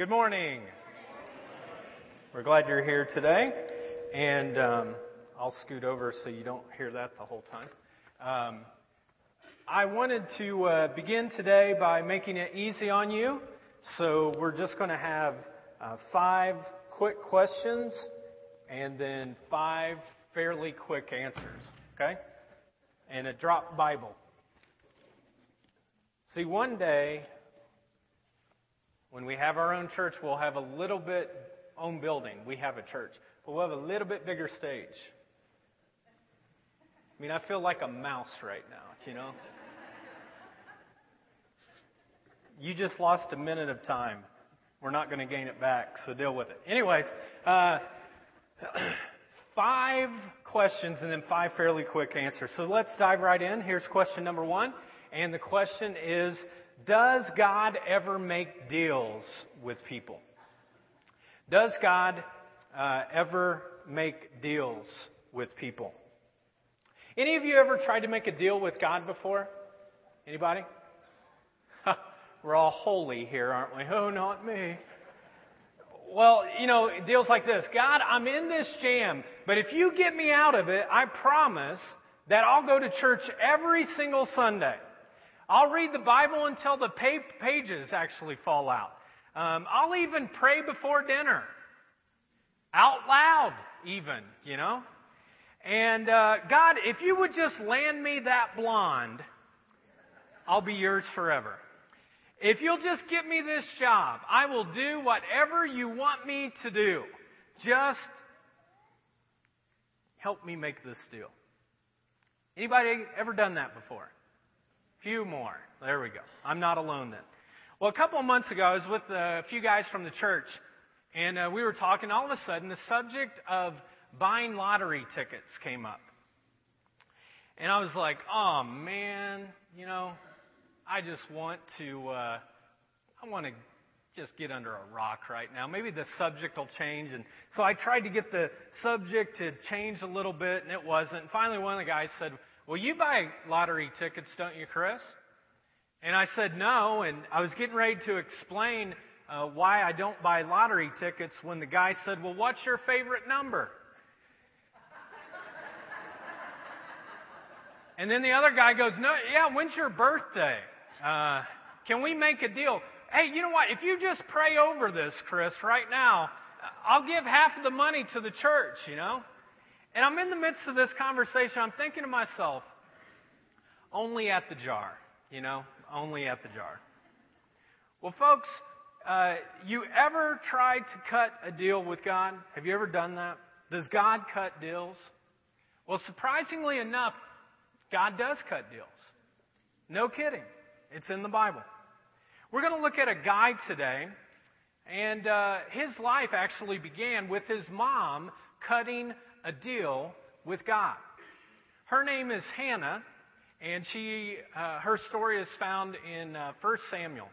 Good morning. We're glad you're here today, and I'll scoot over so you don't hear that the whole time. I wanted to begin today by making it easy on you, so we're just going to have 5 quick questions and then 5 fairly quick answers, okay? And a drop Bible. See, one day, when we have our own church, we'll have a little bit own building. We have a church. But we'll have a little bit bigger stage. I mean, I feel like a mouse right now, you know? You just lost a minute of time. We're not going to gain it back, so deal with it. Anyways, 5 questions and then 5 fairly quick answers. So let's dive right in. Here's question number 1. And the question is, does God ever make deals with people? Does God ever make deals with people? Any of you ever tried to make a deal with God before? Anybody? We're all holy here, aren't we? Oh, not me. Well, you know, deals like this. God, I'm in this jam, but if you get me out of it, I promise that I'll go to church every single Sunday. I'll read the Bible until the pages actually fall out. I'll even pray before dinner. Out loud, even, you know. And God, if you would just land me that blonde, I'll be yours forever. If you'll just give me this job, I will do whatever you want me to do. Just help me make this deal. Anybody ever done that before? Few more. There we go. I'm not alone then. Well, a couple of months ago, I was with a few guys from the church, and we were talking. All of a sudden, the subject of buying lottery tickets came up. And I was like, oh, man, you know, I just want to, I want to just get under a rock right now. Maybe the subject will change. And so I tried to get the subject to change a little bit, and it wasn't. And finally, one of the guys said, well, you buy lottery tickets, don't you, Chris? And I said, no, and I was getting ready to explain why I don't buy lottery tickets when the guy said, well, what's your favorite number? And then the other guy goes, no, yeah, when's your birthday? Can we make a deal? Hey, you know what, if you just pray over this, Chris, right now, I'll give half of the money to the church, you know? And I'm in the midst of this conversation. I'm thinking to myself, only at the jar, you know, only at the jar. Well, folks, you ever tried to cut a deal with God? Have you ever done that? Does God cut deals? Well, surprisingly enough, God does cut deals. No kidding. It's in the Bible. We're going to look at a guy today, and his life actually began with his mom cutting a deal with God. Her name is Hannah, and she her story is found in 1 Samuel.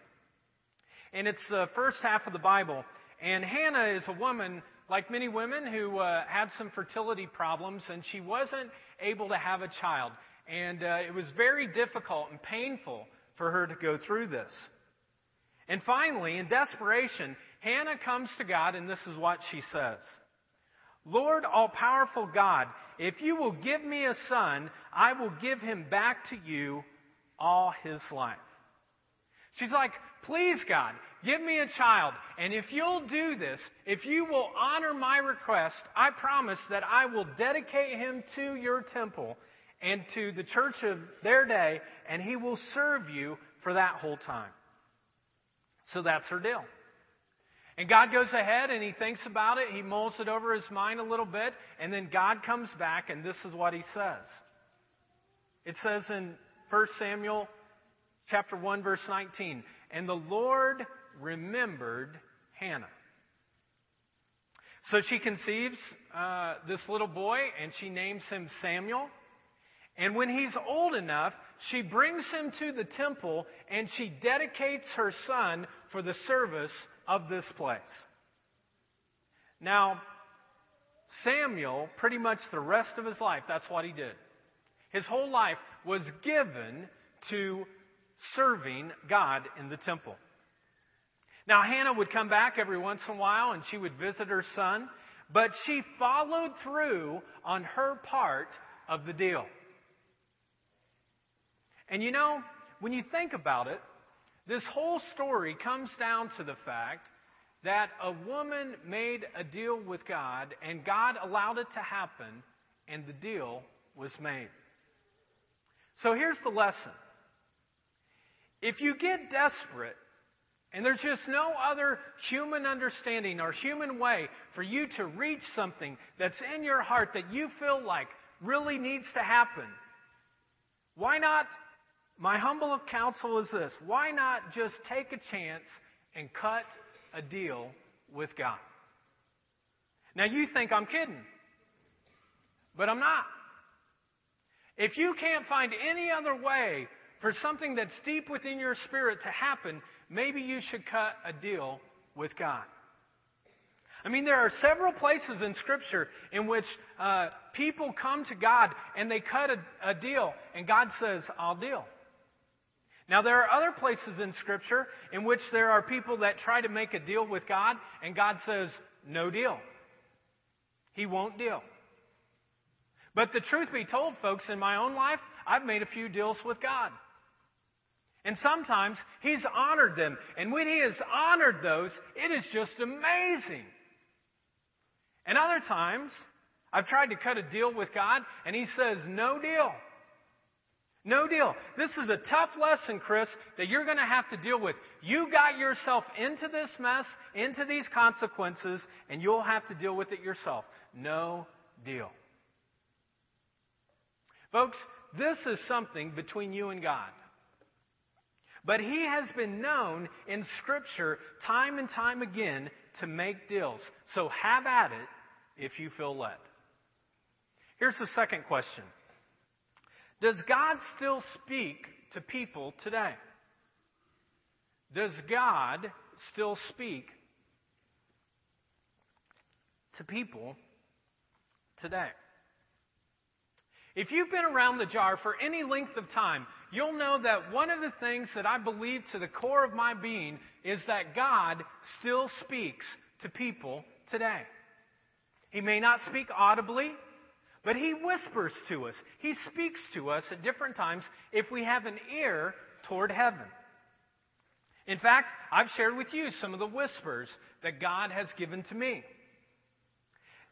And it's the first half of the Bible. And Hannah is a woman, like many women, who had some fertility problems, and she wasn't able to have a child. And it was very difficult and painful for her to go through this. And finally, in desperation, Hannah comes to God, and this is what she says. Lord, all-powerful God, if you will give me a son, I will give him back to you all his life. She's like, please, God, give me a child. And if you'll do this, if you will honor my request, I promise that I will dedicate him to your temple and to the church of their day, and he will serve you for that whole time. So that's her deal. And God goes ahead and he thinks about it. He mulls it over his mind a little bit. And then God comes back and this is what he says. It says in 1 Samuel chapter 1, verse 19, and the Lord remembered Hannah. So she conceives this little boy and she names him Samuel. And when he's old enough, she brings him to the temple and she dedicates her son for the service of this place. Now, Samuel, pretty much the rest of his life, that's what he did. His whole life was given to serving God in the temple. Now, Hannah would come back every once in a while, and she would visit her son, but she followed through on her part of the deal. And you know, when you think about it, this whole story comes down to the fact that a woman made a deal with God, and God allowed it to happen, and the deal was made. So here's the lesson. If you get desperate, and there's just no other human understanding or human way for you to reach something that's in your heart that you feel like really needs to happen, why not? My humble counsel is this. Why not just take a chance and cut a deal with God? Now, you think I'm kidding, but I'm not. If you can't find any other way for something that's deep within your spirit to happen, maybe you should cut a deal with God. I mean, there are several places in Scripture in which people come to God and they cut a deal, and God says, I'll deal. Now, there are other places in Scripture in which there are people that try to make a deal with God, and God says, no deal. He won't deal. But the truth be told, folks, in my own life, I've made a few deals with God. And sometimes He's honored them. And when He has honored those, it is just amazing. And other times, I've tried to cut a deal with God, and He says, no deal. No deal. This is a tough lesson, Chris, that you're going to have to deal with. You got yourself into this mess, into these consequences, and you'll have to deal with it yourself. No deal. Folks, this is something between you and God. But He has been known in Scripture time and time again to make deals. So have at it if you feel led. Here's the second question. Does God still speak to people today? Does God still speak to people today? If you've been around the jar for any length of time, you'll know that one of the things that I believe to the core of my being is that God still speaks to people today. He may not speak audibly, but He whispers to us. He speaks to us at different times if we have an ear toward heaven. In fact, I've shared with you some of the whispers that God has given to me.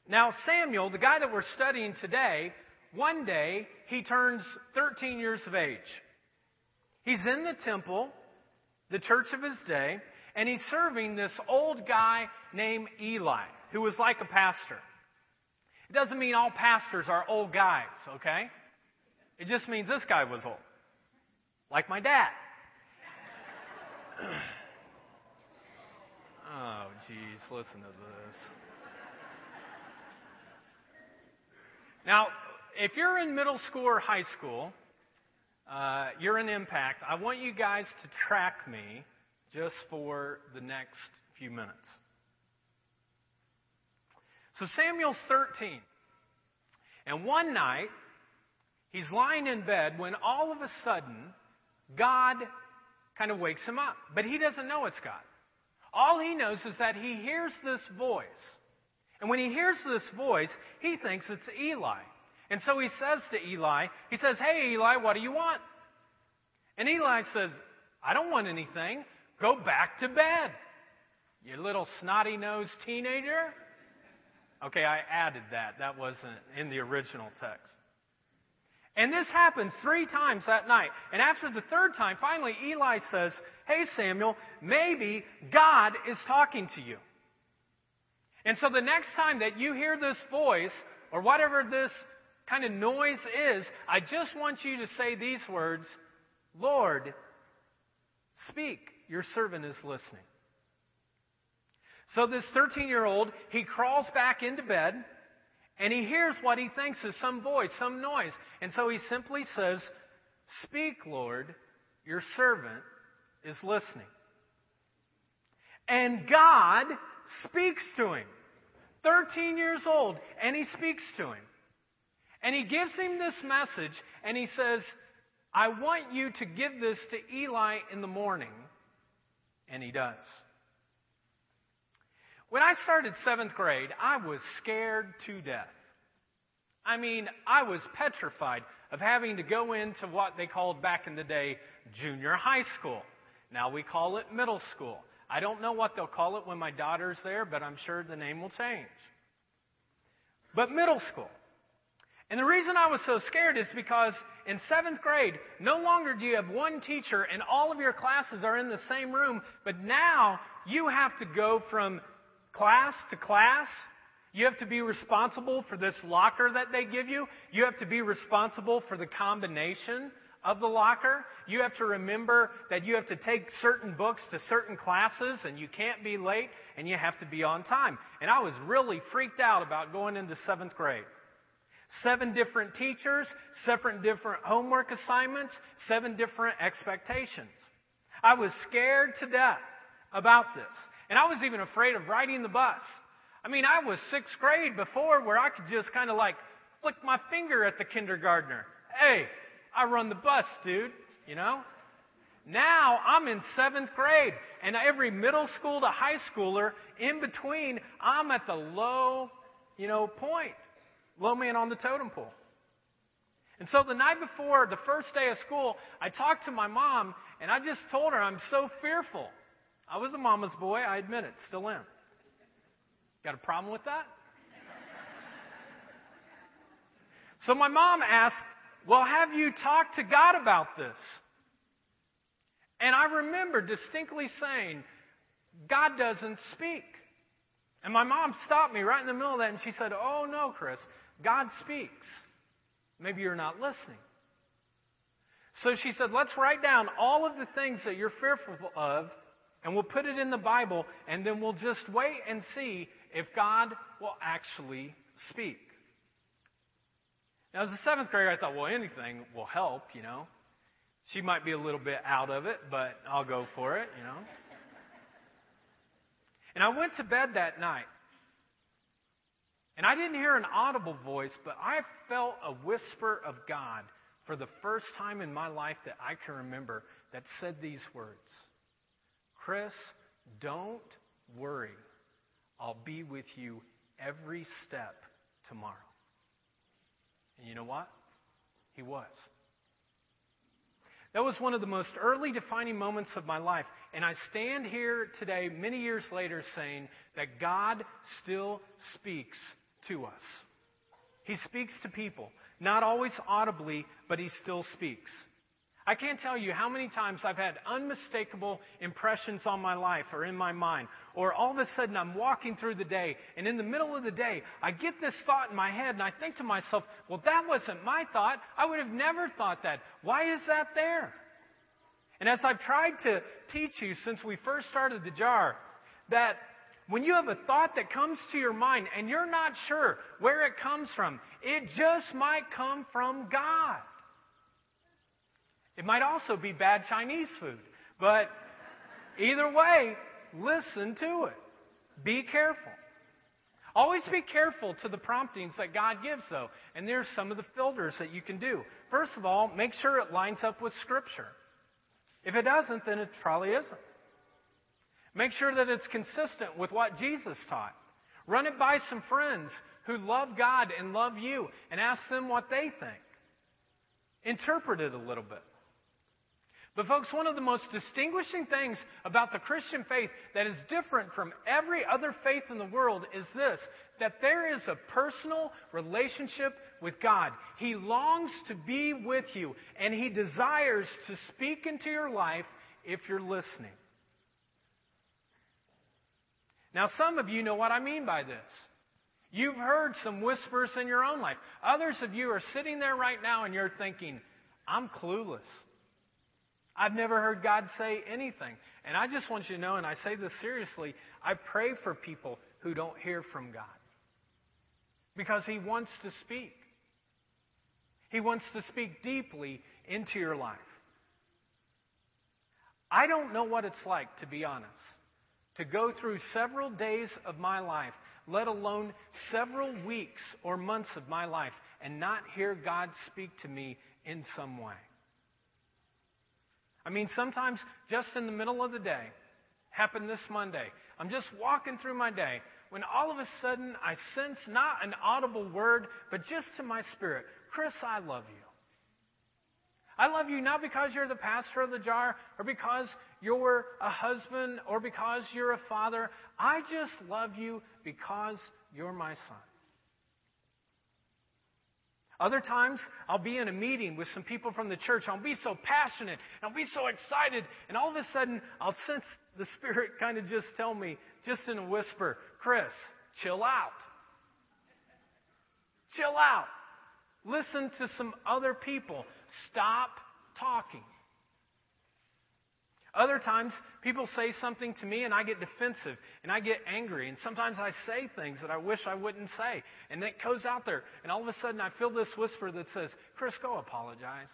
Now, Samuel, the guy that we're studying today, one day, he turns 13 years of age. He's in the temple, the church of his day, and he's serving this old guy named Eli, who was like a pastor. It doesn't mean all pastors are old guys, okay? It just means this guy was old, like my dad. Oh, geez, listen to this. Now, if you're in middle school or high school, you're an impact. I want you guys to track me just for the next few minutes. So Samuel's 13. And one night, he's lying in bed when all of a sudden, God kind of wakes him up. But he doesn't know it's God. All he knows is that he hears this voice. And when he hears this voice, he thinks it's Eli. And so he says to Eli, he says, hey, Eli, what do you want? And Eli says, I don't want anything. Go back to bed, you little snotty-nosed teenager. Okay, I added that. That wasn't in the original text. And this happens 3 times that night. And after the 3rd time, finally, Eli says, hey, Samuel, maybe God is talking to you. And so the next time that you hear this voice or whatever this kind of noise is, I just want you to say these words, Lord, speak, your servant is listening. So this 13-year-old, he crawls back into bed, and he hears what he thinks is some voice, some noise. And so he simply says, speak, Lord, your servant is listening. And God speaks to him, 13 years old, and He speaks to him. And He gives him this message, and He says, I want you to give this to Eli in the morning. And he does. When I started seventh grade, I was scared to death. I mean, I was petrified of having to go into what they called back in the day junior high school. Now we call it middle school. I don't know what they'll call it when my daughter's there, but I'm sure the name will change. But middle school. And the reason I was so scared is because in seventh grade, no longer do you have one teacher and all of your classes are in the same room, but now you have to go from class to class. You have to be responsible for this locker that they give you. You have to be responsible for the combination of the locker. You have to remember that you have to take certain books to certain classes and you can't be late and you have to be on time. And I was really freaked out about going into seventh grade. 7 different teachers, 7 different homework assignments, 7 different expectations. I was scared to death about this. And I was even afraid of riding the bus. I mean, I was 6th grade before where I could just kind of like flick my finger at the kindergartner. Hey, I run the bus, dude, you know? Now I'm in 7th grade, and every middle school to high schooler in between, I'm at the low, point. Low man on the totem pole. And so the night before the first day of school, I talked to my mom, and I just told her I'm so fearful. I was a mama's boy, I admit it, still am. Got a problem with that? So my mom asked, well, have you talked to God about this? And I remember distinctly saying, God doesn't speak. And my mom stopped me right in the middle of that, and she said, oh, no, Chris, God speaks. Maybe you're not listening. So she said, let's write down all of the things that you're fearful of, and we'll put it in the Bible, and then we'll just wait and see if God will actually speak. Now, as a seventh grader, I thought, well, anything will help, She might be a little bit out of it, but I'll go for it, And I went to bed that night, and I didn't hear an audible voice, but I felt a whisper of God for the first time in my life that I can remember that said these words, Chris, don't worry. I'll be with you every step tomorrow. And you know what? He was. That was one of the most early defining moments of my life. And I stand here today, many years later, saying that God still speaks to us. He speaks to people, not always audibly, but he still speaks. I can't tell you how many times I've had unmistakable impressions on my life or in my mind, or all of a sudden I'm walking through the day, and in the middle of the day, I get this thought in my head, and I think to myself, well, that wasn't my thought. I would have never thought that. Why is that there? And as I've tried to teach you since we first started the jar, that when you have a thought that comes to your mind and you're not sure where it comes from, it just might come from God. It might also be bad Chinese food, but either way, listen to it. Be careful. Always be careful to the promptings that God gives, though. And there's some of the filters that you can do. First of all, make sure it lines up with Scripture. If it doesn't, then it probably isn't. Make sure that it's consistent with what Jesus taught. Run it by some friends who love God and love you and ask them what they think. Interpret it a little bit. But folks, one of the most distinguishing things about the Christian faith that is different from every other faith in the world is this, that there is a personal relationship with God. He longs to be with you, and he desires to speak into your life if you're listening. Now, some of you know what I mean by this. You've heard some whispers in your own life. Others of you are sitting there right now, and you're thinking, I'm clueless. I've never heard God say anything. And I just want you to know, and I say this seriously, I pray for people who don't hear from God. Because he wants to speak. He wants to speak deeply into your life. I don't know what it's like, to be honest, to go through several days of my life, let alone several weeks or months of my life, and not hear God speak to me in some way. I mean, sometimes just in the middle of the day, happened this Monday, I'm just walking through my day when all of a sudden I sense not an audible word, but just to my spirit, Chris, I love you. I love you not because you're the pastor of the jar or because you're a husband or because you're a father. I just love you because you're my son. Other times, I'll be in a meeting with some people from the church. I'll be so passionate. I'll be so excited. And all of a sudden, I'll sense the Spirit kind of just tell me, just in a whisper, Chris, chill out. Chill out. Listen to some other people. Stop talking. Other times, people say something to me and I get defensive and I get angry. And sometimes I say things that I wish I wouldn't say. And it goes out there. And all of a sudden, I feel this whisper that says, Chris, go apologize.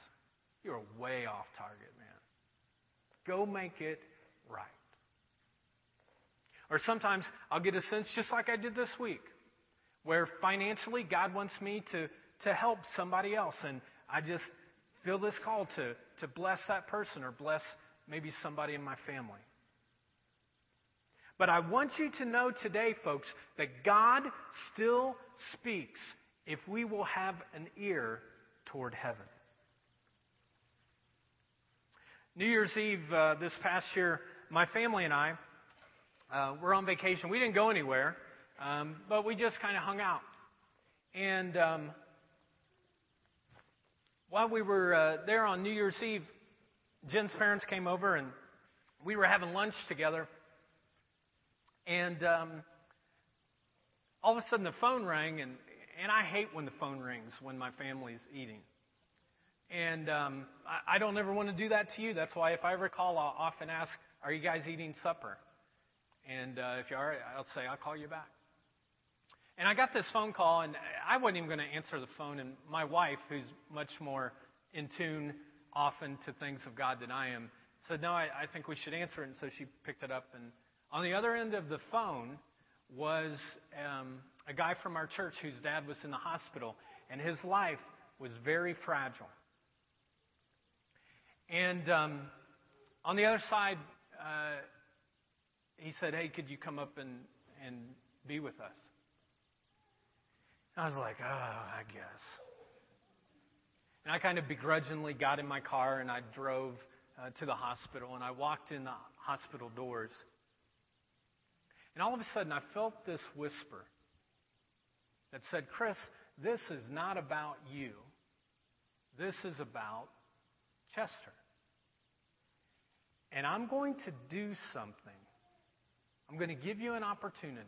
You're way off target, man. Go make it right. Or sometimes I'll get a sense, just like I did this week, where financially God wants me to help somebody else. And I just feel this call to bless that person or bless maybe somebody in my family. But I want you to know today, folks, that God still speaks if we will have an ear toward heaven. New Year's Eve this past year, my family and I were on vacation. We didn't go anywhere, but we just kind of hung out. And while we were there on New Year's Eve, Jen's parents came over, and we were having lunch together. And all of a sudden, the phone rang, and I hate when the phone rings when my family's eating. And I don't ever want to do that to you. That's why if I ever call, I'll often ask, are you guys eating supper? And if you are, I'll say, I'll call you back. And I got this phone call, and I wasn't even going to answer the phone. And my wife, who's much more in tune often to things of God than I am, said, no, I think we should answer it. And so she picked it up. And on the other end of the phone was a guy from our church whose dad was in the hospital, and his life was very fragile. And on the other side, he said, hey, could you come up and be with us? And I was like, oh, I guess. And I kind of begrudgingly got in my car, and I drove to the hospital, and I walked in the hospital doors. And all of a sudden, I felt this whisper that said, Chris, this is not about you. This is about Chester. And I'm going to do something. I'm going to give you an opportunity.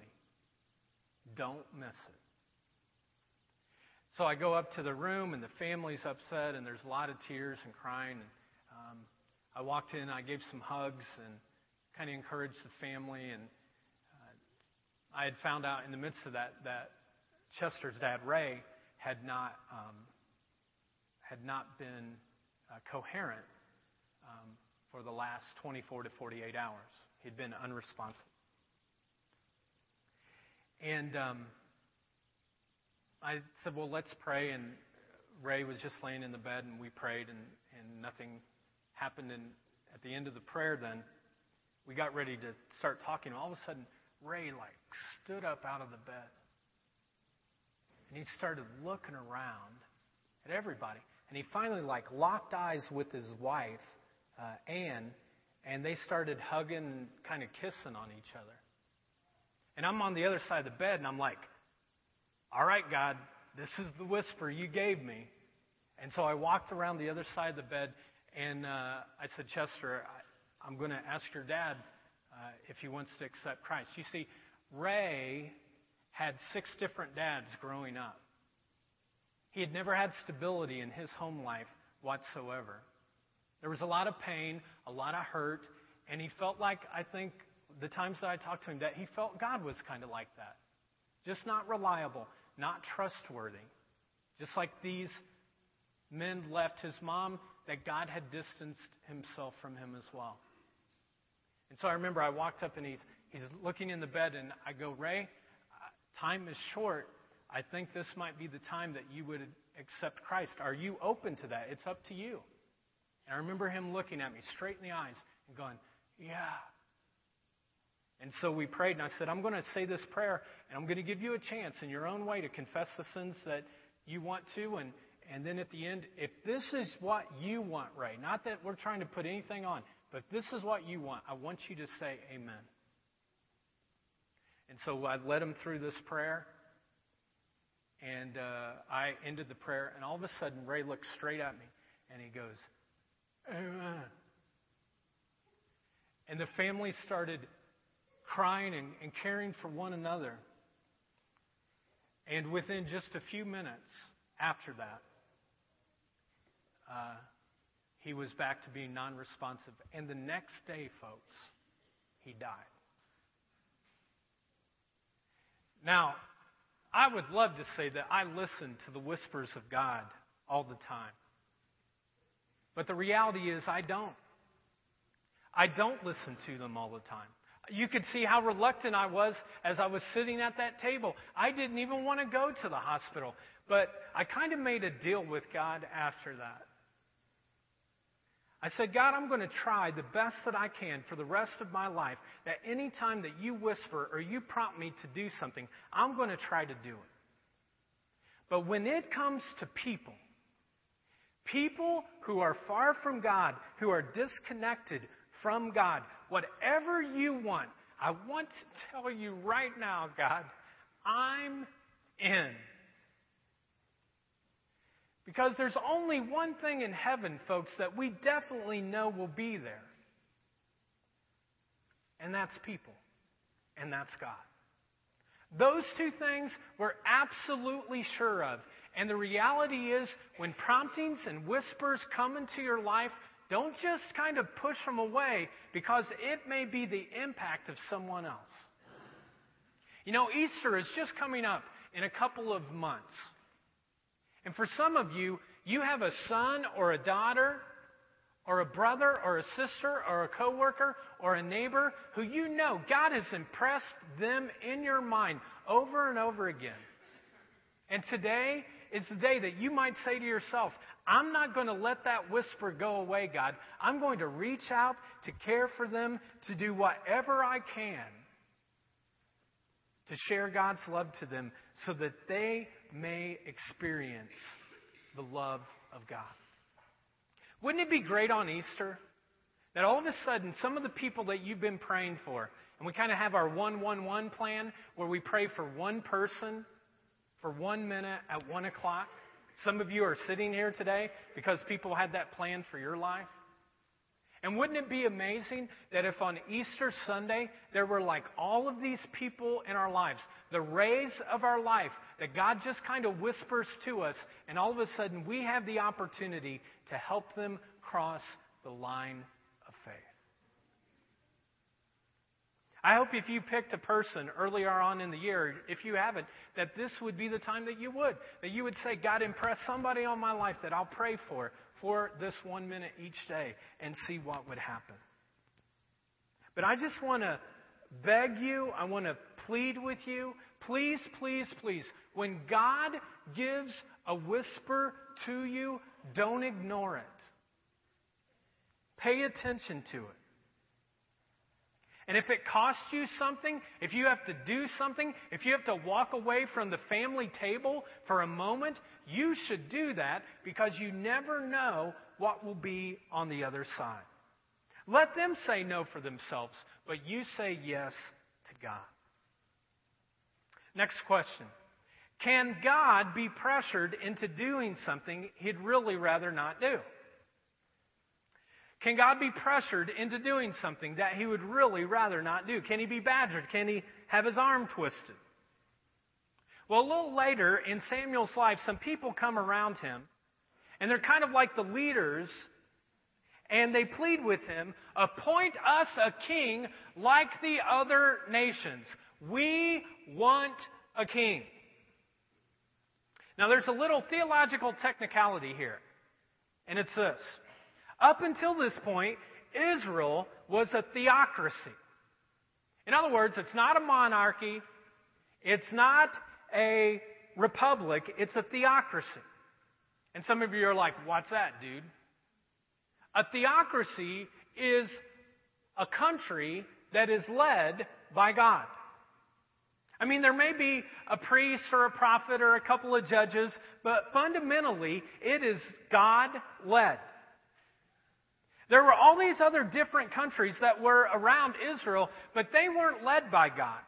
Don't miss it. So I go up to the room, and the family's upset, and there's a lot of tears and crying. And, I walked in, I gave some hugs, and kind of encouraged the family. And I had found out in the midst of that Chester's dad, Ray, had not been coherent for the last 24 to 48 hours. He'd been unresponsive. And I said, well, let's pray, and Ray was just laying in the bed, and we prayed, and nothing happened, and at the end of the prayer then, we got ready to start talking. All of a sudden, Ray, like, stood up out of the bed, and he started looking around at everybody, and he finally, like, locked eyes with his wife, Anne, and they started hugging and kind of kissing on each other. And I'm on the other side of the bed, and I'm like, all right, God, this is the whisper you gave me. And so I walked around the other side of the bed, and I said, Chester, I'm going to ask your dad if he wants to accept Christ. You see, Ray had 6 different dads growing up. He had never had stability in his home life whatsoever. There was a lot of pain, a lot of hurt, and he felt like, I think, the times that I talked to him, that he felt God was kind of like that. Just not reliable. Not trustworthy. Just like these men left his mom, that God had distanced himself from him as well. And so I remember I walked up, and he's looking in the bed, and I go, Ray, time is short. I think this might be the time that you would accept Christ. Are you open to that? It's up to you. And I remember him looking at me straight in the eyes and going, yeah. And so we prayed, and I said, I'm going to say this prayer, and I'm going to give you a chance in your own way to confess the sins that you want to, and then at the end, if this is what you want, Ray, not that we're trying to put anything on, but if this is what you want, I want you to say amen. And so I led him through this prayer, and I ended the prayer, and all of a sudden, Ray looked straight at me, and he goes, amen. And the family started crying and caring for one another. And within just a few minutes after that, he was back to being non-responsive. And the next day, folks, he died. Now, I would love to say that I listen to the whispers of God all the time. But the reality is I don't. I don't listen to them all the time. You could see how reluctant I was as I was sitting at that table. I didn't even want to go to the hospital. But I kind of made a deal with God after that. I said, God, I'm going to try the best that I can for the rest of my life that any time that you whisper or you prompt me to do something, I'm going to try to do it. But when it comes to people who are far from God, who are disconnected from God, whatever you want, I want to tell you right now, God, I'm in. Because there's only one thing in heaven, folks, that we definitely know will be there. And that's people. And that's God. Those two things we're absolutely sure of. And the reality is, when promptings and whispers come into your life, don't just kind of push them away because it may be the impact of someone else. You know, Easter is just coming up in a couple of months. And for some of you, you have a son or a daughter or a brother or a sister or a coworker or a neighbor who you know God has impressed them in your mind over and over again. And today is the day that you might say to yourself, I'm not going to let that whisper go away, God. I'm going to reach out to care for them, to do whatever I can to share God's love to them so that they may experience the love of God. Wouldn't it be great on Easter that all of a sudden some of the people that you've been praying for, and we kind of have our 1-1-1 plan where we pray for one person for 1 minute at 1 o'clock. Some of you are sitting here today because people had that plan for your life. And wouldn't it be amazing that if on Easter Sunday there were like all of these people in our lives, the rays of our life, that God just kind of whispers to us, and all of a sudden we have the opportunity to help them cross the line of faith. I hope if you picked a person earlier on in the year, if you haven't, that this would be the time that you would say, God, impress somebody on my life that I'll pray for this 1 minute each day and see what would happen. But I just want to beg you, I want to plead with you, please, please, please, when God gives a whisper to you, don't ignore it. Pay attention to it. And if it costs you something, if you have to do something, if you have to walk away from the family table for a moment, you should do that because you never know what will be on the other side. Let them say no for themselves, but you say yes to God. Next question. Can God be pressured into doing something he'd really rather not do? Can God be pressured into doing something that he would really rather not do? Can he be badgered? Can he have his arm twisted? Well, a little later in Samuel's life, some people come around him, and they're kind of like the leaders, and they plead with him, appoint us a king like the other nations. We want a king. Now, there's a little theological technicality here, and it's this. Up until this point, Israel was a theocracy. In other words, it's not a monarchy. It's not a republic. It's a theocracy. And some of you are like, what's that, dude? A theocracy is a country that is led by God. I mean, there may be a priest or a prophet or a couple of judges, but fundamentally, it is God-led. There were all these other different countries that were around Israel, but they weren't led by God.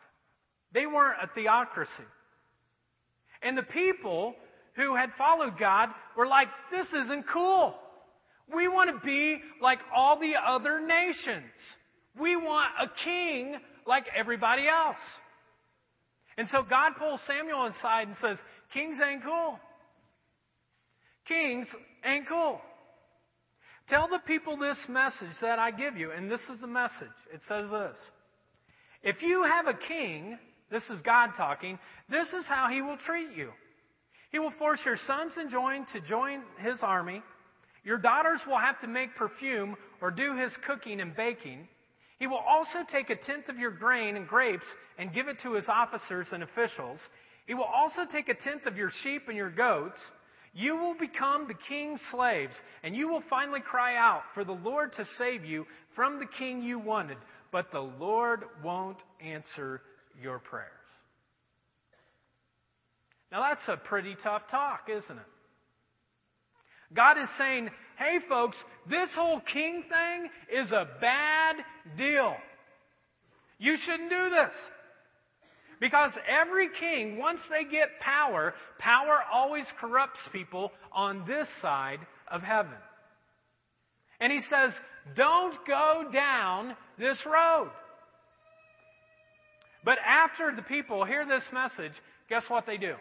They weren't a theocracy. And the people who had followed God were like, this isn't cool. We want to be like all the other nations. We want a king like everybody else. And so God pulls Samuel aside and says, kings ain't cool. Kings ain't cool. Tell the people this message that I give you. And this is the message. It says this. If you have a king, this is God talking, this is how he will treat you. He will force your sons and to join his army. Your daughters will have to make perfume or do his cooking and baking. He will also take 1/10 of your grain and grapes and give it to his officers and officials. He will also take 1/10 of your sheep and your goats. You will become the king's slaves, and you will finally cry out for the Lord to save you from the king you wanted, but the Lord won't answer your prayers. Now that's a pretty tough talk, isn't it? God is saying, hey folks, this whole king thing is a bad deal. You shouldn't do this. Because every king, once they get power always corrupts people on this side of heaven. And he says, don't go down this road. But after the people hear this message, guess what they do?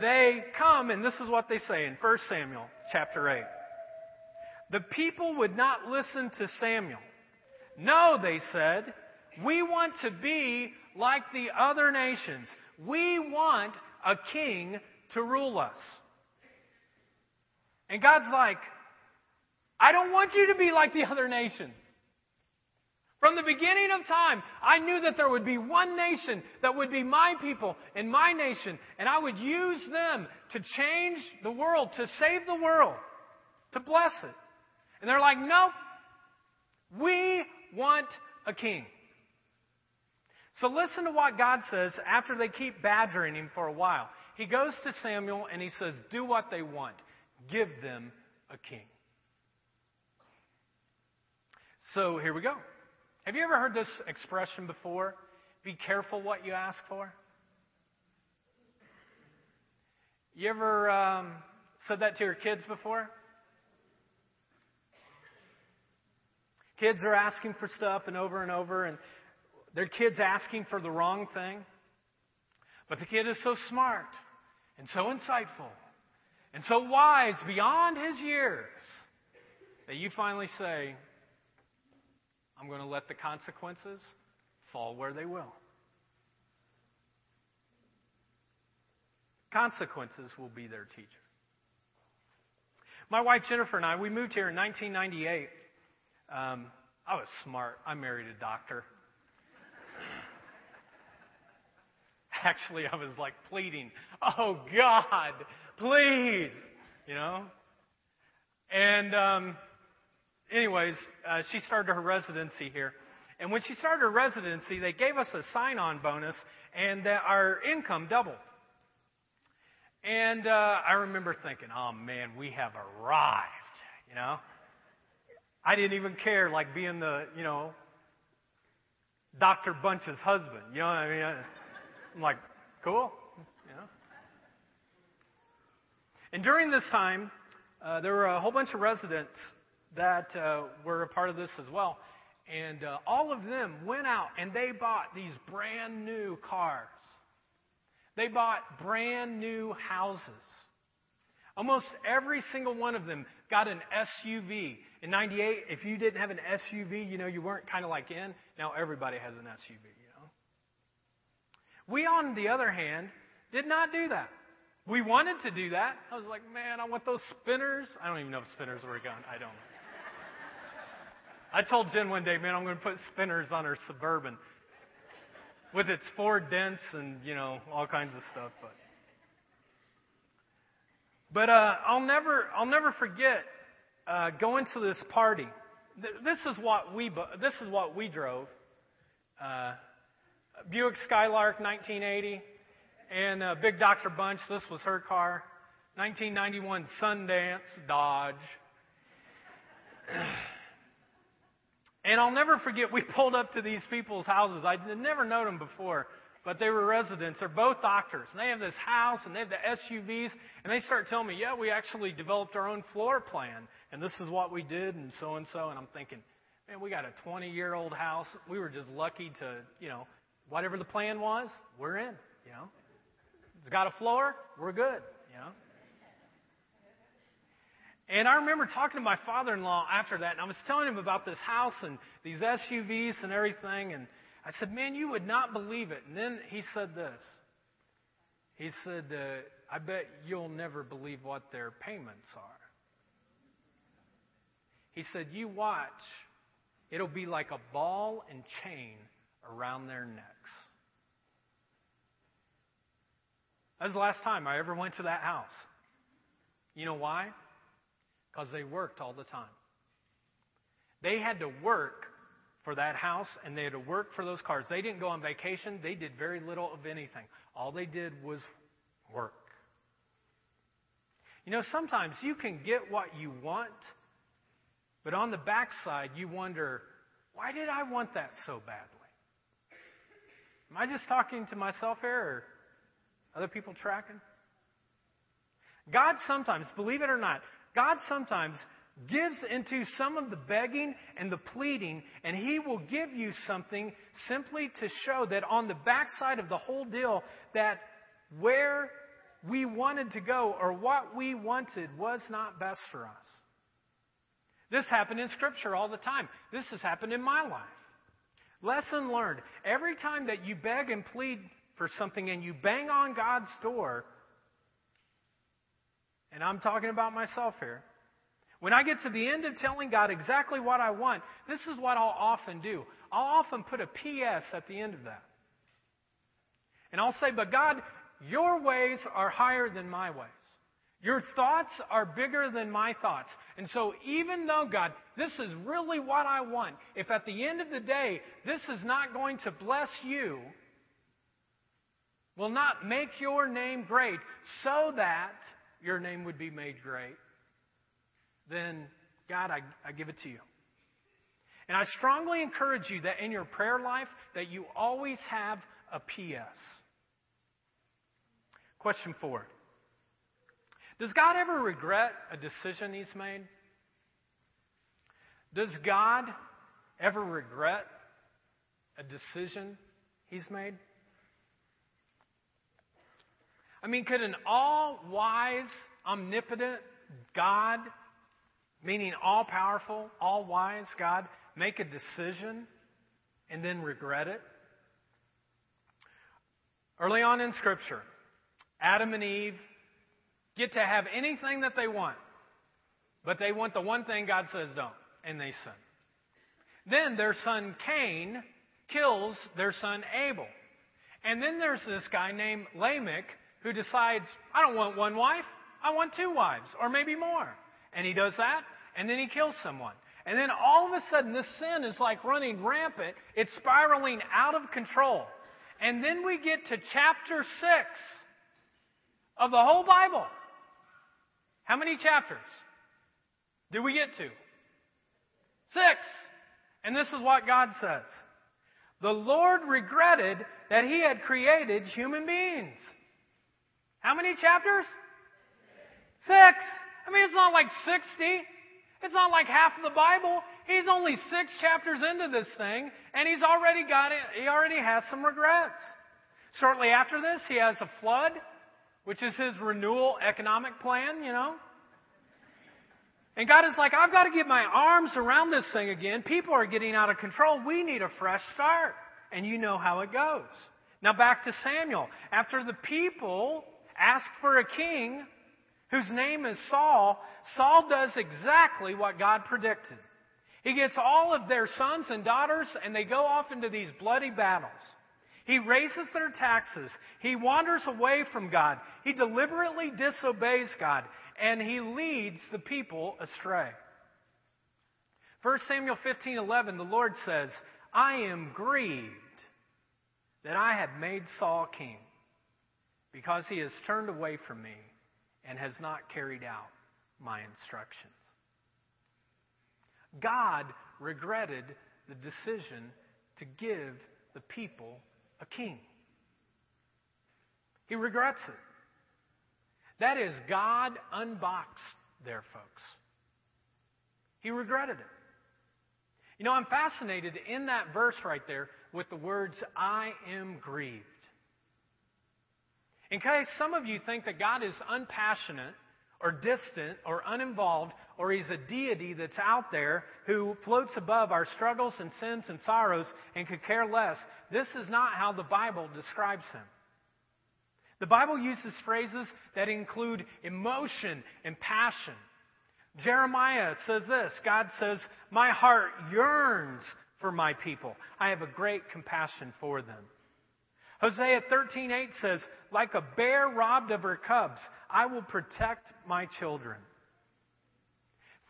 They come, and this is what they say in 1 Samuel chapter 8. The people would not listen to Samuel. No, they said, we want to be like the other nations. We want a king to rule us. And God's like, I don't want you to be like the other nations. From the beginning of time, I knew that there would be one nation that would be my people and my nation, and I would use them to change the world, to save the world, to bless it. And they're like, no, we want a king. So listen to what God says after they keep badgering him for a while. He goes to Samuel and he says, do what they want. Give them a king. So here we go. Have you ever heard this expression before? Be careful what you ask for. You ever said that to your kids before? Kids are asking for stuff and over and their kid's asking for the wrong thing. But the kid is so smart and so insightful and so wise beyond his years that you finally say, I'm going to let the consequences fall where they will. Consequences will be their teacher. My wife Jennifer and I, we moved here in 1998. I was smart. I married a doctor. Actually, I was like pleading, oh God, please, you know. And Anyways, she started her residency here. And when she started her residency, they gave us a sign-on bonus, and our income doubled. And I remember thinking, oh, man, we have arrived, you know. I didn't even care, like, being the, you know, Dr. Bunch's husband. You know what I mean? I'm like, cool, you know. And during this time, there were a whole bunch of residents that were a part of this as well. And all of them went out and they bought these brand new cars. They bought brand new houses. Almost every single one of them got an SUV. In 98, if you didn't have an SUV, you know, you weren't kind of like in. Now everybody has an SUV, you know. We, on the other hand, did not do that. We wanted to do that. I was like, man, I want those spinners. I don't even know if spinners were gone. I don't. I told Jen one day, man, I'm going to put spinners on her Suburban with its four dents and, you know, all kinds of stuff. But I'll never forget going to this party. This is what we drove Buick Skylark 1980, and a big Dr. Bunch. This was her car. 1991 Sundance Dodge. And I'll never forget, we pulled up to these people's houses. I'd never known them before, but they were residents. They're both doctors. And they have this house, and they have the SUVs. And they start telling me, yeah, we actually developed our own floor plan. And this is what we did, and so. And I'm thinking, man, we got a 20-year-old house. We were just lucky to, you know, whatever the plan was, we're in, you know. It's got a floor, we're good, you know. And I remember talking to my father-in-law after that, and I was telling him about this house and these SUVs and everything, and I said, man, you would not believe it. And then he said this. He said, I bet you'll never believe what their payments are. He said, you watch, it'll be like a ball and chain around their necks. That was the last time I ever went to that house. You know why? Because they worked all the time. They had to work for that house, and they had to work for those cars. They didn't go on vacation. They did very little of anything. All they did was work. You know, sometimes you can get what you want, but on the backside, you wonder, why did I want that so badly? Am I just talking to myself here, or other people tracking? God sometimes, believe it or not, God sometimes gives into some of the begging and the pleading, and He will give you something simply to show that on the backside of the whole deal, that where we wanted to go or what we wanted was not best for us. This happened in Scripture all the time. This has happened in my life. Lesson learned. Every time that you beg and plead for something and you bang on God's door, and I'm talking about myself here. When I get to the end of telling God exactly what I want, this is what I'll often do. I'll often put a P.S. at the end of that. And I'll say, but God, your ways are higher than my ways. Your thoughts are bigger than my thoughts. And so even though, God, this is really what I want, if at the end of the day this is not going to bless you, will not make your name great so that your name would be made great, then, God, I give it to you. And I strongly encourage you that in your prayer life that you always have a P.S. Question 4. Does God ever regret a decision He's made? Does God ever regret a decision He's made? I mean, could an all-wise, omnipotent God, meaning all-powerful, all-wise God, make a decision and then regret it? Early on in Scripture, Adam and Eve get to have anything that they want, but they want the one thing God says don't, and they sin. Then their son Cain kills their son Abel. And then there's this guy named Lamech who decides, I don't want one wife, I want two wives, or maybe more. And he does that, and then he kills someone. And then all of a sudden, this sin is like running rampant. It's spiraling out of control. And then we get to chapter 6 of the whole Bible. How many chapters do we get to? 6. And this is what God says. The Lord regretted that He had created human beings. How many chapters? 6. I mean, it's not like 60. It's not like half of the Bible. He's only 6 chapters into this thing, and He's already got it. He already has some regrets. Shortly after this, He has a flood, which is His renewal economic plan, you know. And God is like, I've got to get my arms around this thing again. People are getting out of control. We need a fresh start. And you know how it goes. Now back to Samuel. After the people asked for a king whose name is Saul, Saul does exactly what God predicted. He gets all of their sons and daughters, and they go off into these bloody battles. He raises their taxes. He wanders away from God. He deliberately disobeys God. And he leads the people astray. 1 Samuel 15:11, the Lord says, I am grieved that I have made Saul king, because he has turned away from me and has not carried out my instructions. God regretted the decision to give the people a king. He regrets it. That is God unboxed their folks. He regretted it. You know, I'm fascinated in that verse right there with the words, I am grieved. In case some of you think that God is unpassionate or distant or uninvolved, or he's a deity that's out there who floats above our struggles and sins and sorrows and could care less, this is not how the Bible describes him. The Bible uses phrases that include emotion and passion. Jeremiah says this. God says, my heart yearns for my people. I have a great compassion for them. Hosea 13:8 says, like a bear robbed of her cubs, I will protect my children.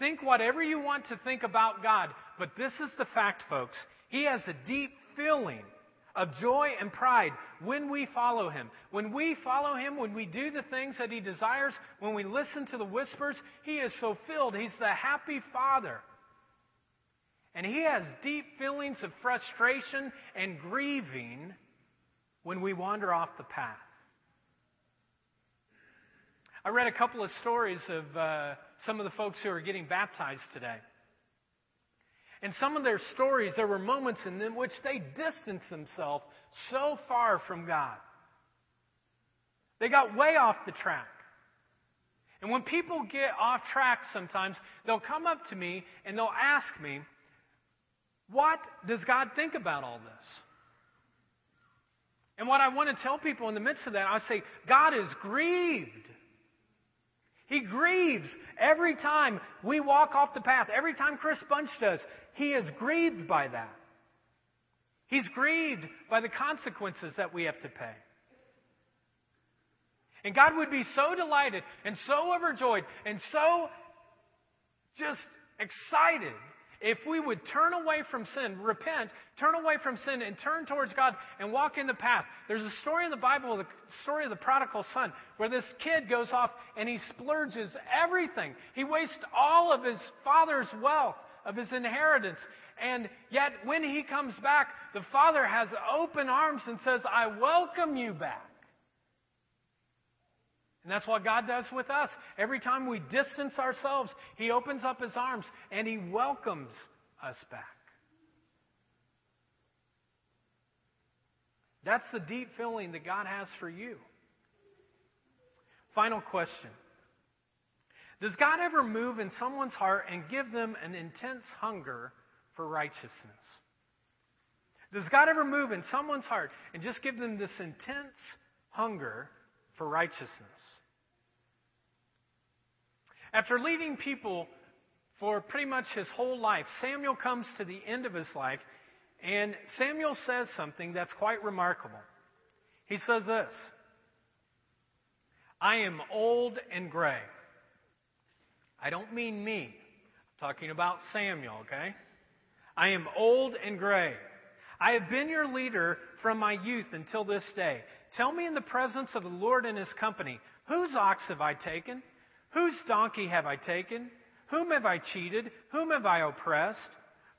Think whatever you want to think about God, but this is the fact, folks. He has a deep feeling of joy and pride when we follow him. When we follow him, when we do the things that he desires, when we listen to the whispers, he is so filled. He's the happy Father. And he has deep feelings of frustration and grieving when we wander off the path. I read a couple of stories of some of the folks who are getting baptized today. And some of their stories, there were moments in them which they distanced themselves so far from God. They got way off the track. And when people get off track sometimes, they'll come up to me and they'll ask me, what does God think about all this? And what I want to tell people in the midst of that, I say, God is grieved. He grieves every time we walk off the path. Every time Chris Bunch does, he is grieved by that. He's grieved by the consequences that we have to pay. And God would be so delighted and so overjoyed and so just excited if we would turn away from sin, repent, turn away from sin and turn towards God and walk in the path. There's a story in the Bible, the story of the prodigal son, where this kid goes off and he splurges everything. He wastes all of his father's wealth, of his inheritance. And yet when he comes back, the father has open arms and says, I welcome you back. And that's what God does with us. Every time we distance ourselves, he opens up his arms and he welcomes us back. That's the deep feeling that God has for you. Final question. Does God ever move in someone's heart and give them an intense hunger for righteousness? Does God ever move in someone's heart and just give them this intense hunger for righteousness? After leading people for pretty much his whole life, Samuel comes to the end of his life, and Samuel says something that's quite remarkable. He says this, I am old and gray. I don't mean me. I'm talking about Samuel, okay? I am old and gray. I have been your leader from my youth until this day. Tell me in the presence of the Lord and his company, whose ox have I taken? Whose donkey have I taken? Whom have I cheated? Whom have I oppressed?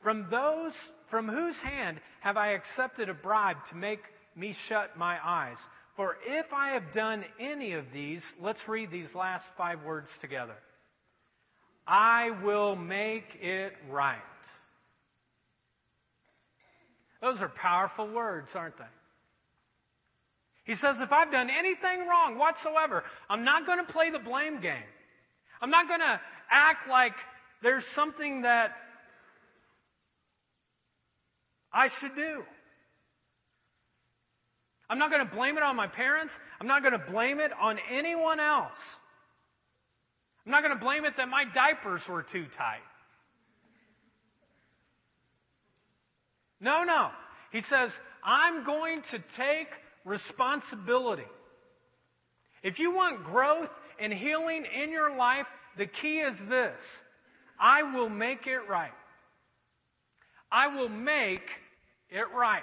From whose hand have I accepted a bribe to make me shut my eyes? For if I have done any of these, let's read these last 5 words together. I will make it right. Those are powerful words, aren't they? He says, if I've done anything wrong whatsoever, I'm not going to play the blame game. I'm not going to act like there's something that I should do. I'm not going to blame it on my parents. I'm not going to blame it on anyone else. I'm not going to blame it that my diapers were too tight. No. He says, I'm going to take responsibility. If you want growth and healing in your life, the key is this. I will make it right. I will make it right.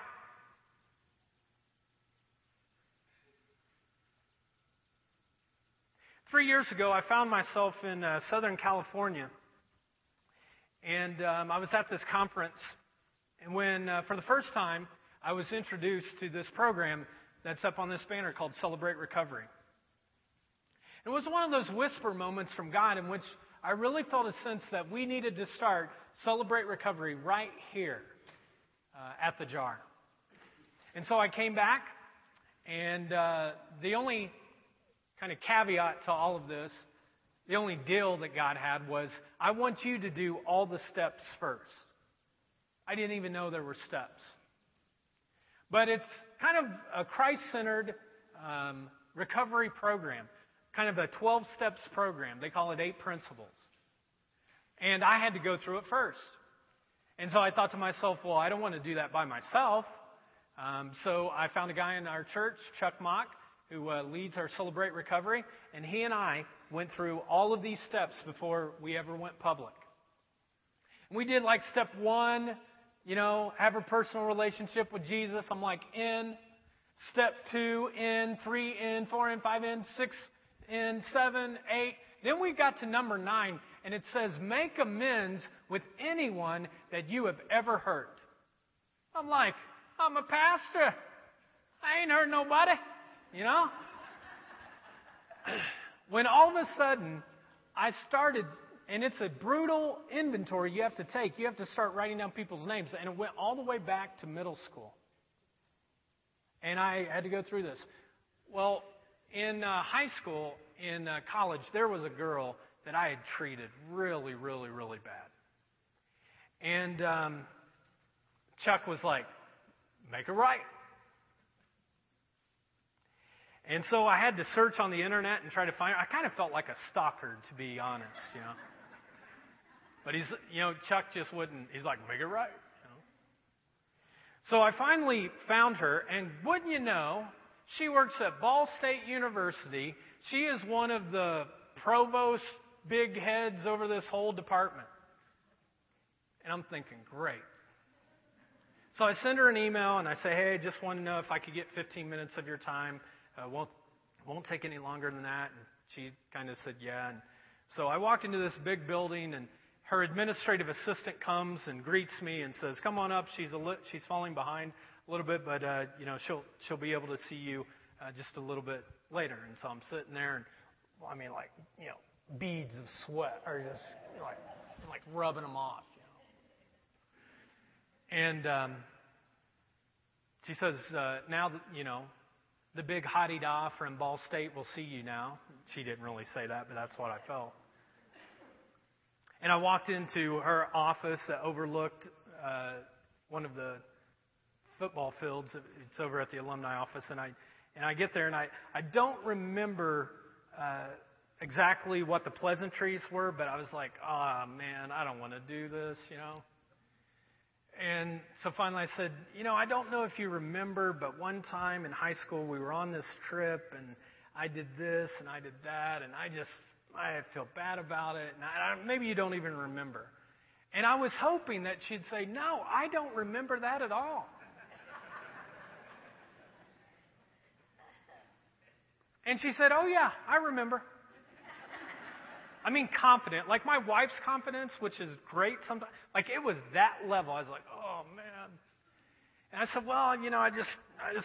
3 years ago, I found myself in Southern California, and I was at this conference, and when, for the first time, I was introduced to this program that's up on this banner called Celebrate Recovery. It was one of those whisper moments from God in which I really felt a sense that we needed to start Celebrate Recovery right here at the jar. And so I came back, and the only kind of caveat to all of this, the only deal that God had was, I want you to do all the steps first. I didn't even know there were steps. But it's kind of a Christ-centered recovery program, kind of a 12-steps program. They call it 8 principles. And I had to go through it first. And so I thought to myself, well, I don't want to do that by myself. So I found a guy in our church, Chuck Mock, who leads our Celebrate Recovery, and he and I went through all of these steps before we ever went public. And we did like step 1, you know, have a personal relationship with Jesus. I'm like, in. Step 2, in. 3, in. 4, in. 5, in. 6, in. 7, 8. Then we got to number 9, and it says, make amends with anyone that you have ever hurt. I'm like, I'm a pastor. I ain't hurt nobody, you know? When all of a sudden I started, and it's a brutal inventory you have to take. You have to start writing down people's names. And it went all the way back to middle school. And I had to go through this. Well, in high school, in college, there was a girl that I had treated really, really, really bad. And Chuck was like, make it right. And so I had to search on the internet and try to find her. I kind of felt like a stalker, to be honest, you know. But he's, you know, Chuck just wouldn't. He's like, make it right, you know. So I finally found her, and wouldn't you know, she works at Ball State University. She is one of the provost big heads over this whole department. And I'm thinking, great. So I send her an email, and I say, hey, I just want to know if I could get 15 minutes of your time. Won't take any longer than that. And she kind of said, yeah. And so I walked into this big building, and her administrative assistant comes and greets me and says, come on up. She's falling behind a little bit, but you know, she'll be able to see you just a little bit later. And so I'm sitting there, and well, I mean, like, you know, beads of sweat are just, you know, like rubbing them off, you know. And she says, now that, you know, the big hottie da from Ball State will see you now. She didn't really say that, but that's what I felt. And I walked into her office that overlooked one of the football fields. It's over at the alumni office. And I get there, and I don't remember exactly what the pleasantries were, but I was like, oh, man, I don't want to do this, you know. And so finally I said, you know, I don't know if you remember, but one time in high school we were on this trip, and I did this and I did that, and I feel bad about it, and maybe you don't even remember. And I was hoping that she'd say, no, I don't remember that at all. And she said, oh, yeah, I remember. I mean, confident, like my wife's confidence, which is great sometimes. Like, it was that level. I was like, oh, man. And I said, well, you know, I just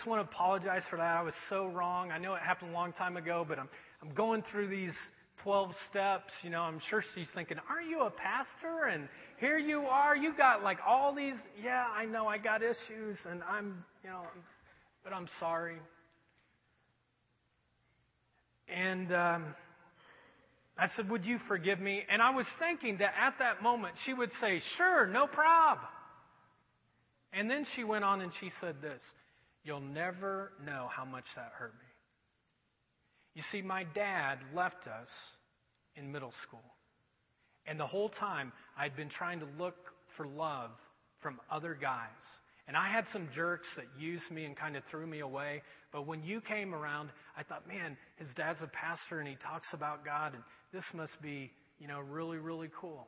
want to apologize for that. I was so wrong. I know it happened a long time ago, but I'm going through these 12 steps. You know, I'm sure she's thinking, are you a pastor? And here you are. You got, like, all these, yeah, I know I got issues, and I'm, you know, but I'm sorry. And I said, would you forgive me? And I was thinking that at that moment she would say, sure, no prob. And then she went on and she said this, you'll never know how much that hurt me. You see, my dad left us in middle school. And the whole time I'd been trying to look for love from other guys. And I had some jerks that used me and kind of threw me away. But when you came around, I thought, man, his dad's a pastor and he talks about God, and this must be, you know, really, really cool.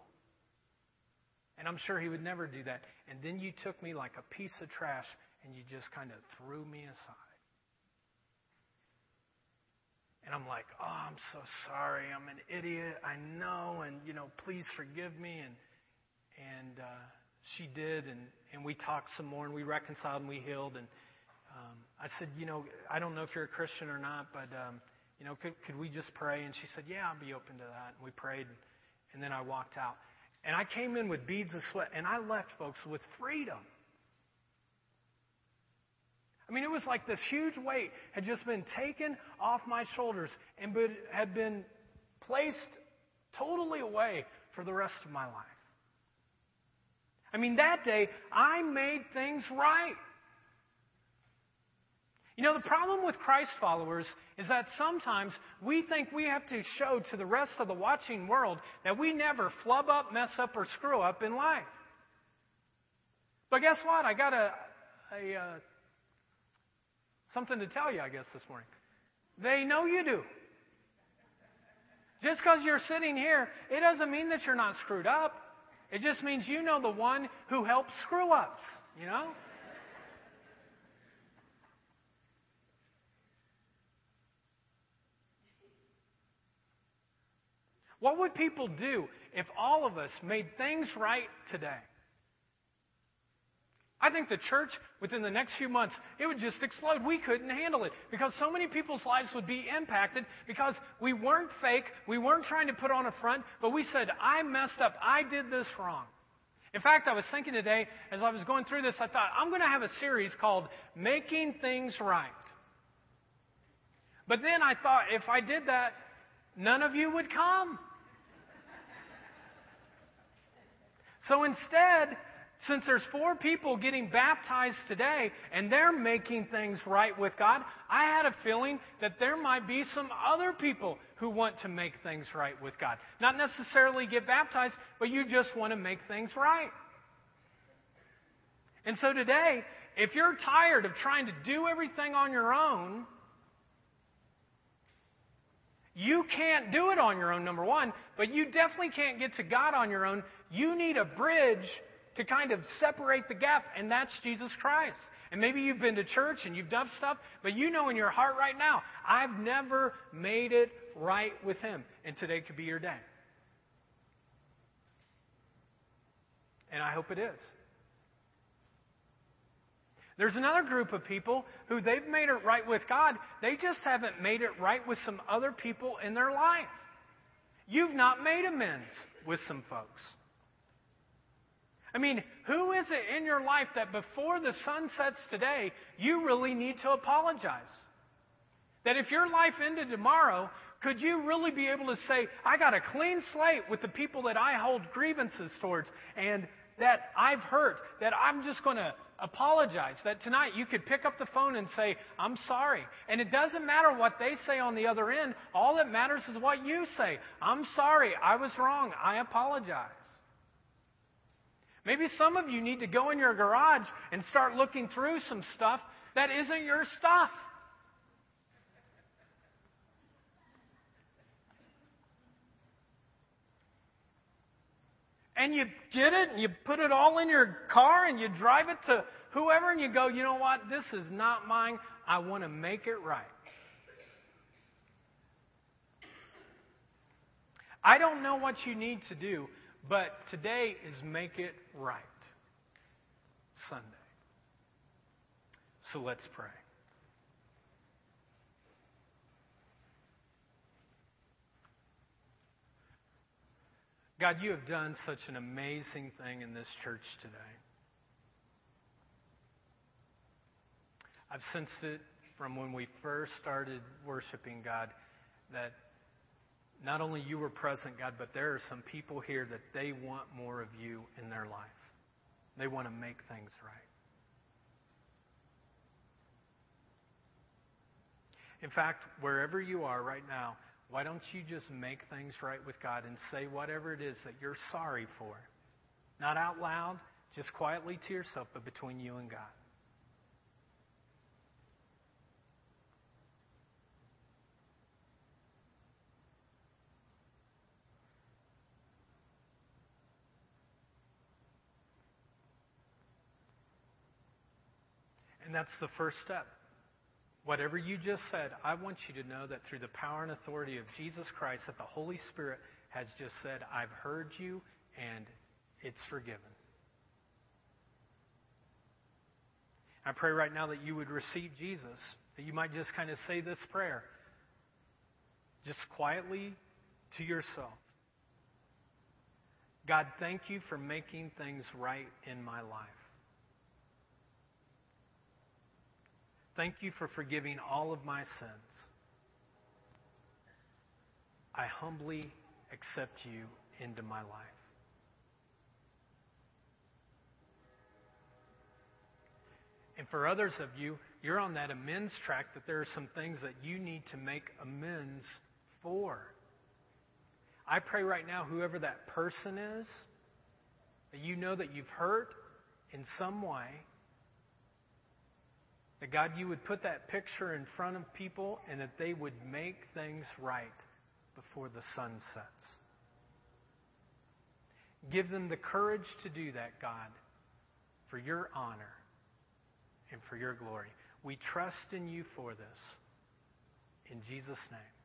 And I'm sure he would never do that. And then you took me like a piece of trash and you just kind of threw me aside. And I'm like, oh, I'm so sorry. I'm an idiot. I know. And, you know, please forgive me. And she did. And we talked some more and we reconciled and we healed. And I said, you know, I don't know if you're a Christian or not, but, you know, could we just pray? And she said, yeah, I'll be open to that. And we prayed. And then I walked out. And I came in with beads of sweat. And I left, folks, with freedom. I mean, it was like this huge weight had just been taken off my shoulders and had been placed totally away for the rest of my life. I mean, that day, I made things right. You know, the problem with Christ followers is that sometimes we think we have to show to the rest of the watching world that we never flub up, mess up, or screw up in life. But guess what? I got something to tell you, I guess, this morning. They know you do. Just because you're sitting here, it doesn't mean that you're not screwed up. It just means you know the one who helps screw-ups, you know? What would people do if all of us made things right today? I think the church, within the next few months, it would just explode. We couldn't handle it because so many people's lives would be impacted because we weren't fake, we weren't trying to put on a front, but we said, I messed up, I did this wrong. In fact, I was thinking today, as I was going through this, I thought, I'm going to have a series called Making Things Right. But then I thought, if I did that, none of you would come. So instead, since there's 4 people getting baptized today and they're making things right with God, I had a feeling that there might be some other people who want to make things right with God. Not necessarily get baptized, but you just want to make things right. And so today, if you're tired of trying to do everything on your own, you can't do it on your own, number one, but you definitely can't get to God on your own. You need a bridge to kind of separate the gap, and that's Jesus Christ. And maybe you've been to church and you've done stuff, but you know in your heart right now, I've never made it right with Him. And today could be your day. And I hope it is. There's another group of people who they've made it right with God. They just haven't made it right with some other people in their life. You've not made amends with some folks. I mean, who is it in your life that before the sun sets today, you really need to apologize? That if your life ended tomorrow, could you really be able to say, I got a clean slate with the people that I hold grievances towards and that I've hurt, that I'm just going to apologize, that tonight you could pick up the phone and say, I'm sorry. And it doesn't matter what they say on the other end. All that matters is what you say. I'm sorry. I was wrong. I apologize. Maybe some of you need to go in your garage and start looking through some stuff that isn't your stuff. And you get it, and you put it all in your car, and you drive it to whoever, and you go, you know what, this is not mine. I want to make it right. I don't know what you need to do, but today is Make It Right Sunday. So let's pray. God, you have done such an amazing thing in this church today. I've sensed it from when we first started worshiping, God, that not only you were present, God, but there are some people here that they want more of you in their life. They want to make things right. In fact, wherever you are right now, why don't you just make things right with God and say whatever it is that you're sorry for? Not out loud, just quietly to yourself, but between you and God. And that's the first step. Whatever you just said, I want you to know that through the power and authority of Jesus Christ, that the Holy Spirit has just said, I've heard you, and it's forgiven. I pray right now that you would receive Jesus, that you might just kind of say this prayer, just quietly to yourself. God, thank you for making things right in my life. Thank you for forgiving all of my sins. I humbly accept you into my life. And for others of you, you're on that amends track, that there are some things that you need to make amends for. I pray right now, whoever that person is, that you know that you've hurt in some way, that God, you would put that picture in front of people and that they would make things right before the sun sets. Give them the courage to do that, God, for your honor and for your glory. We trust in you for this. In Jesus' name.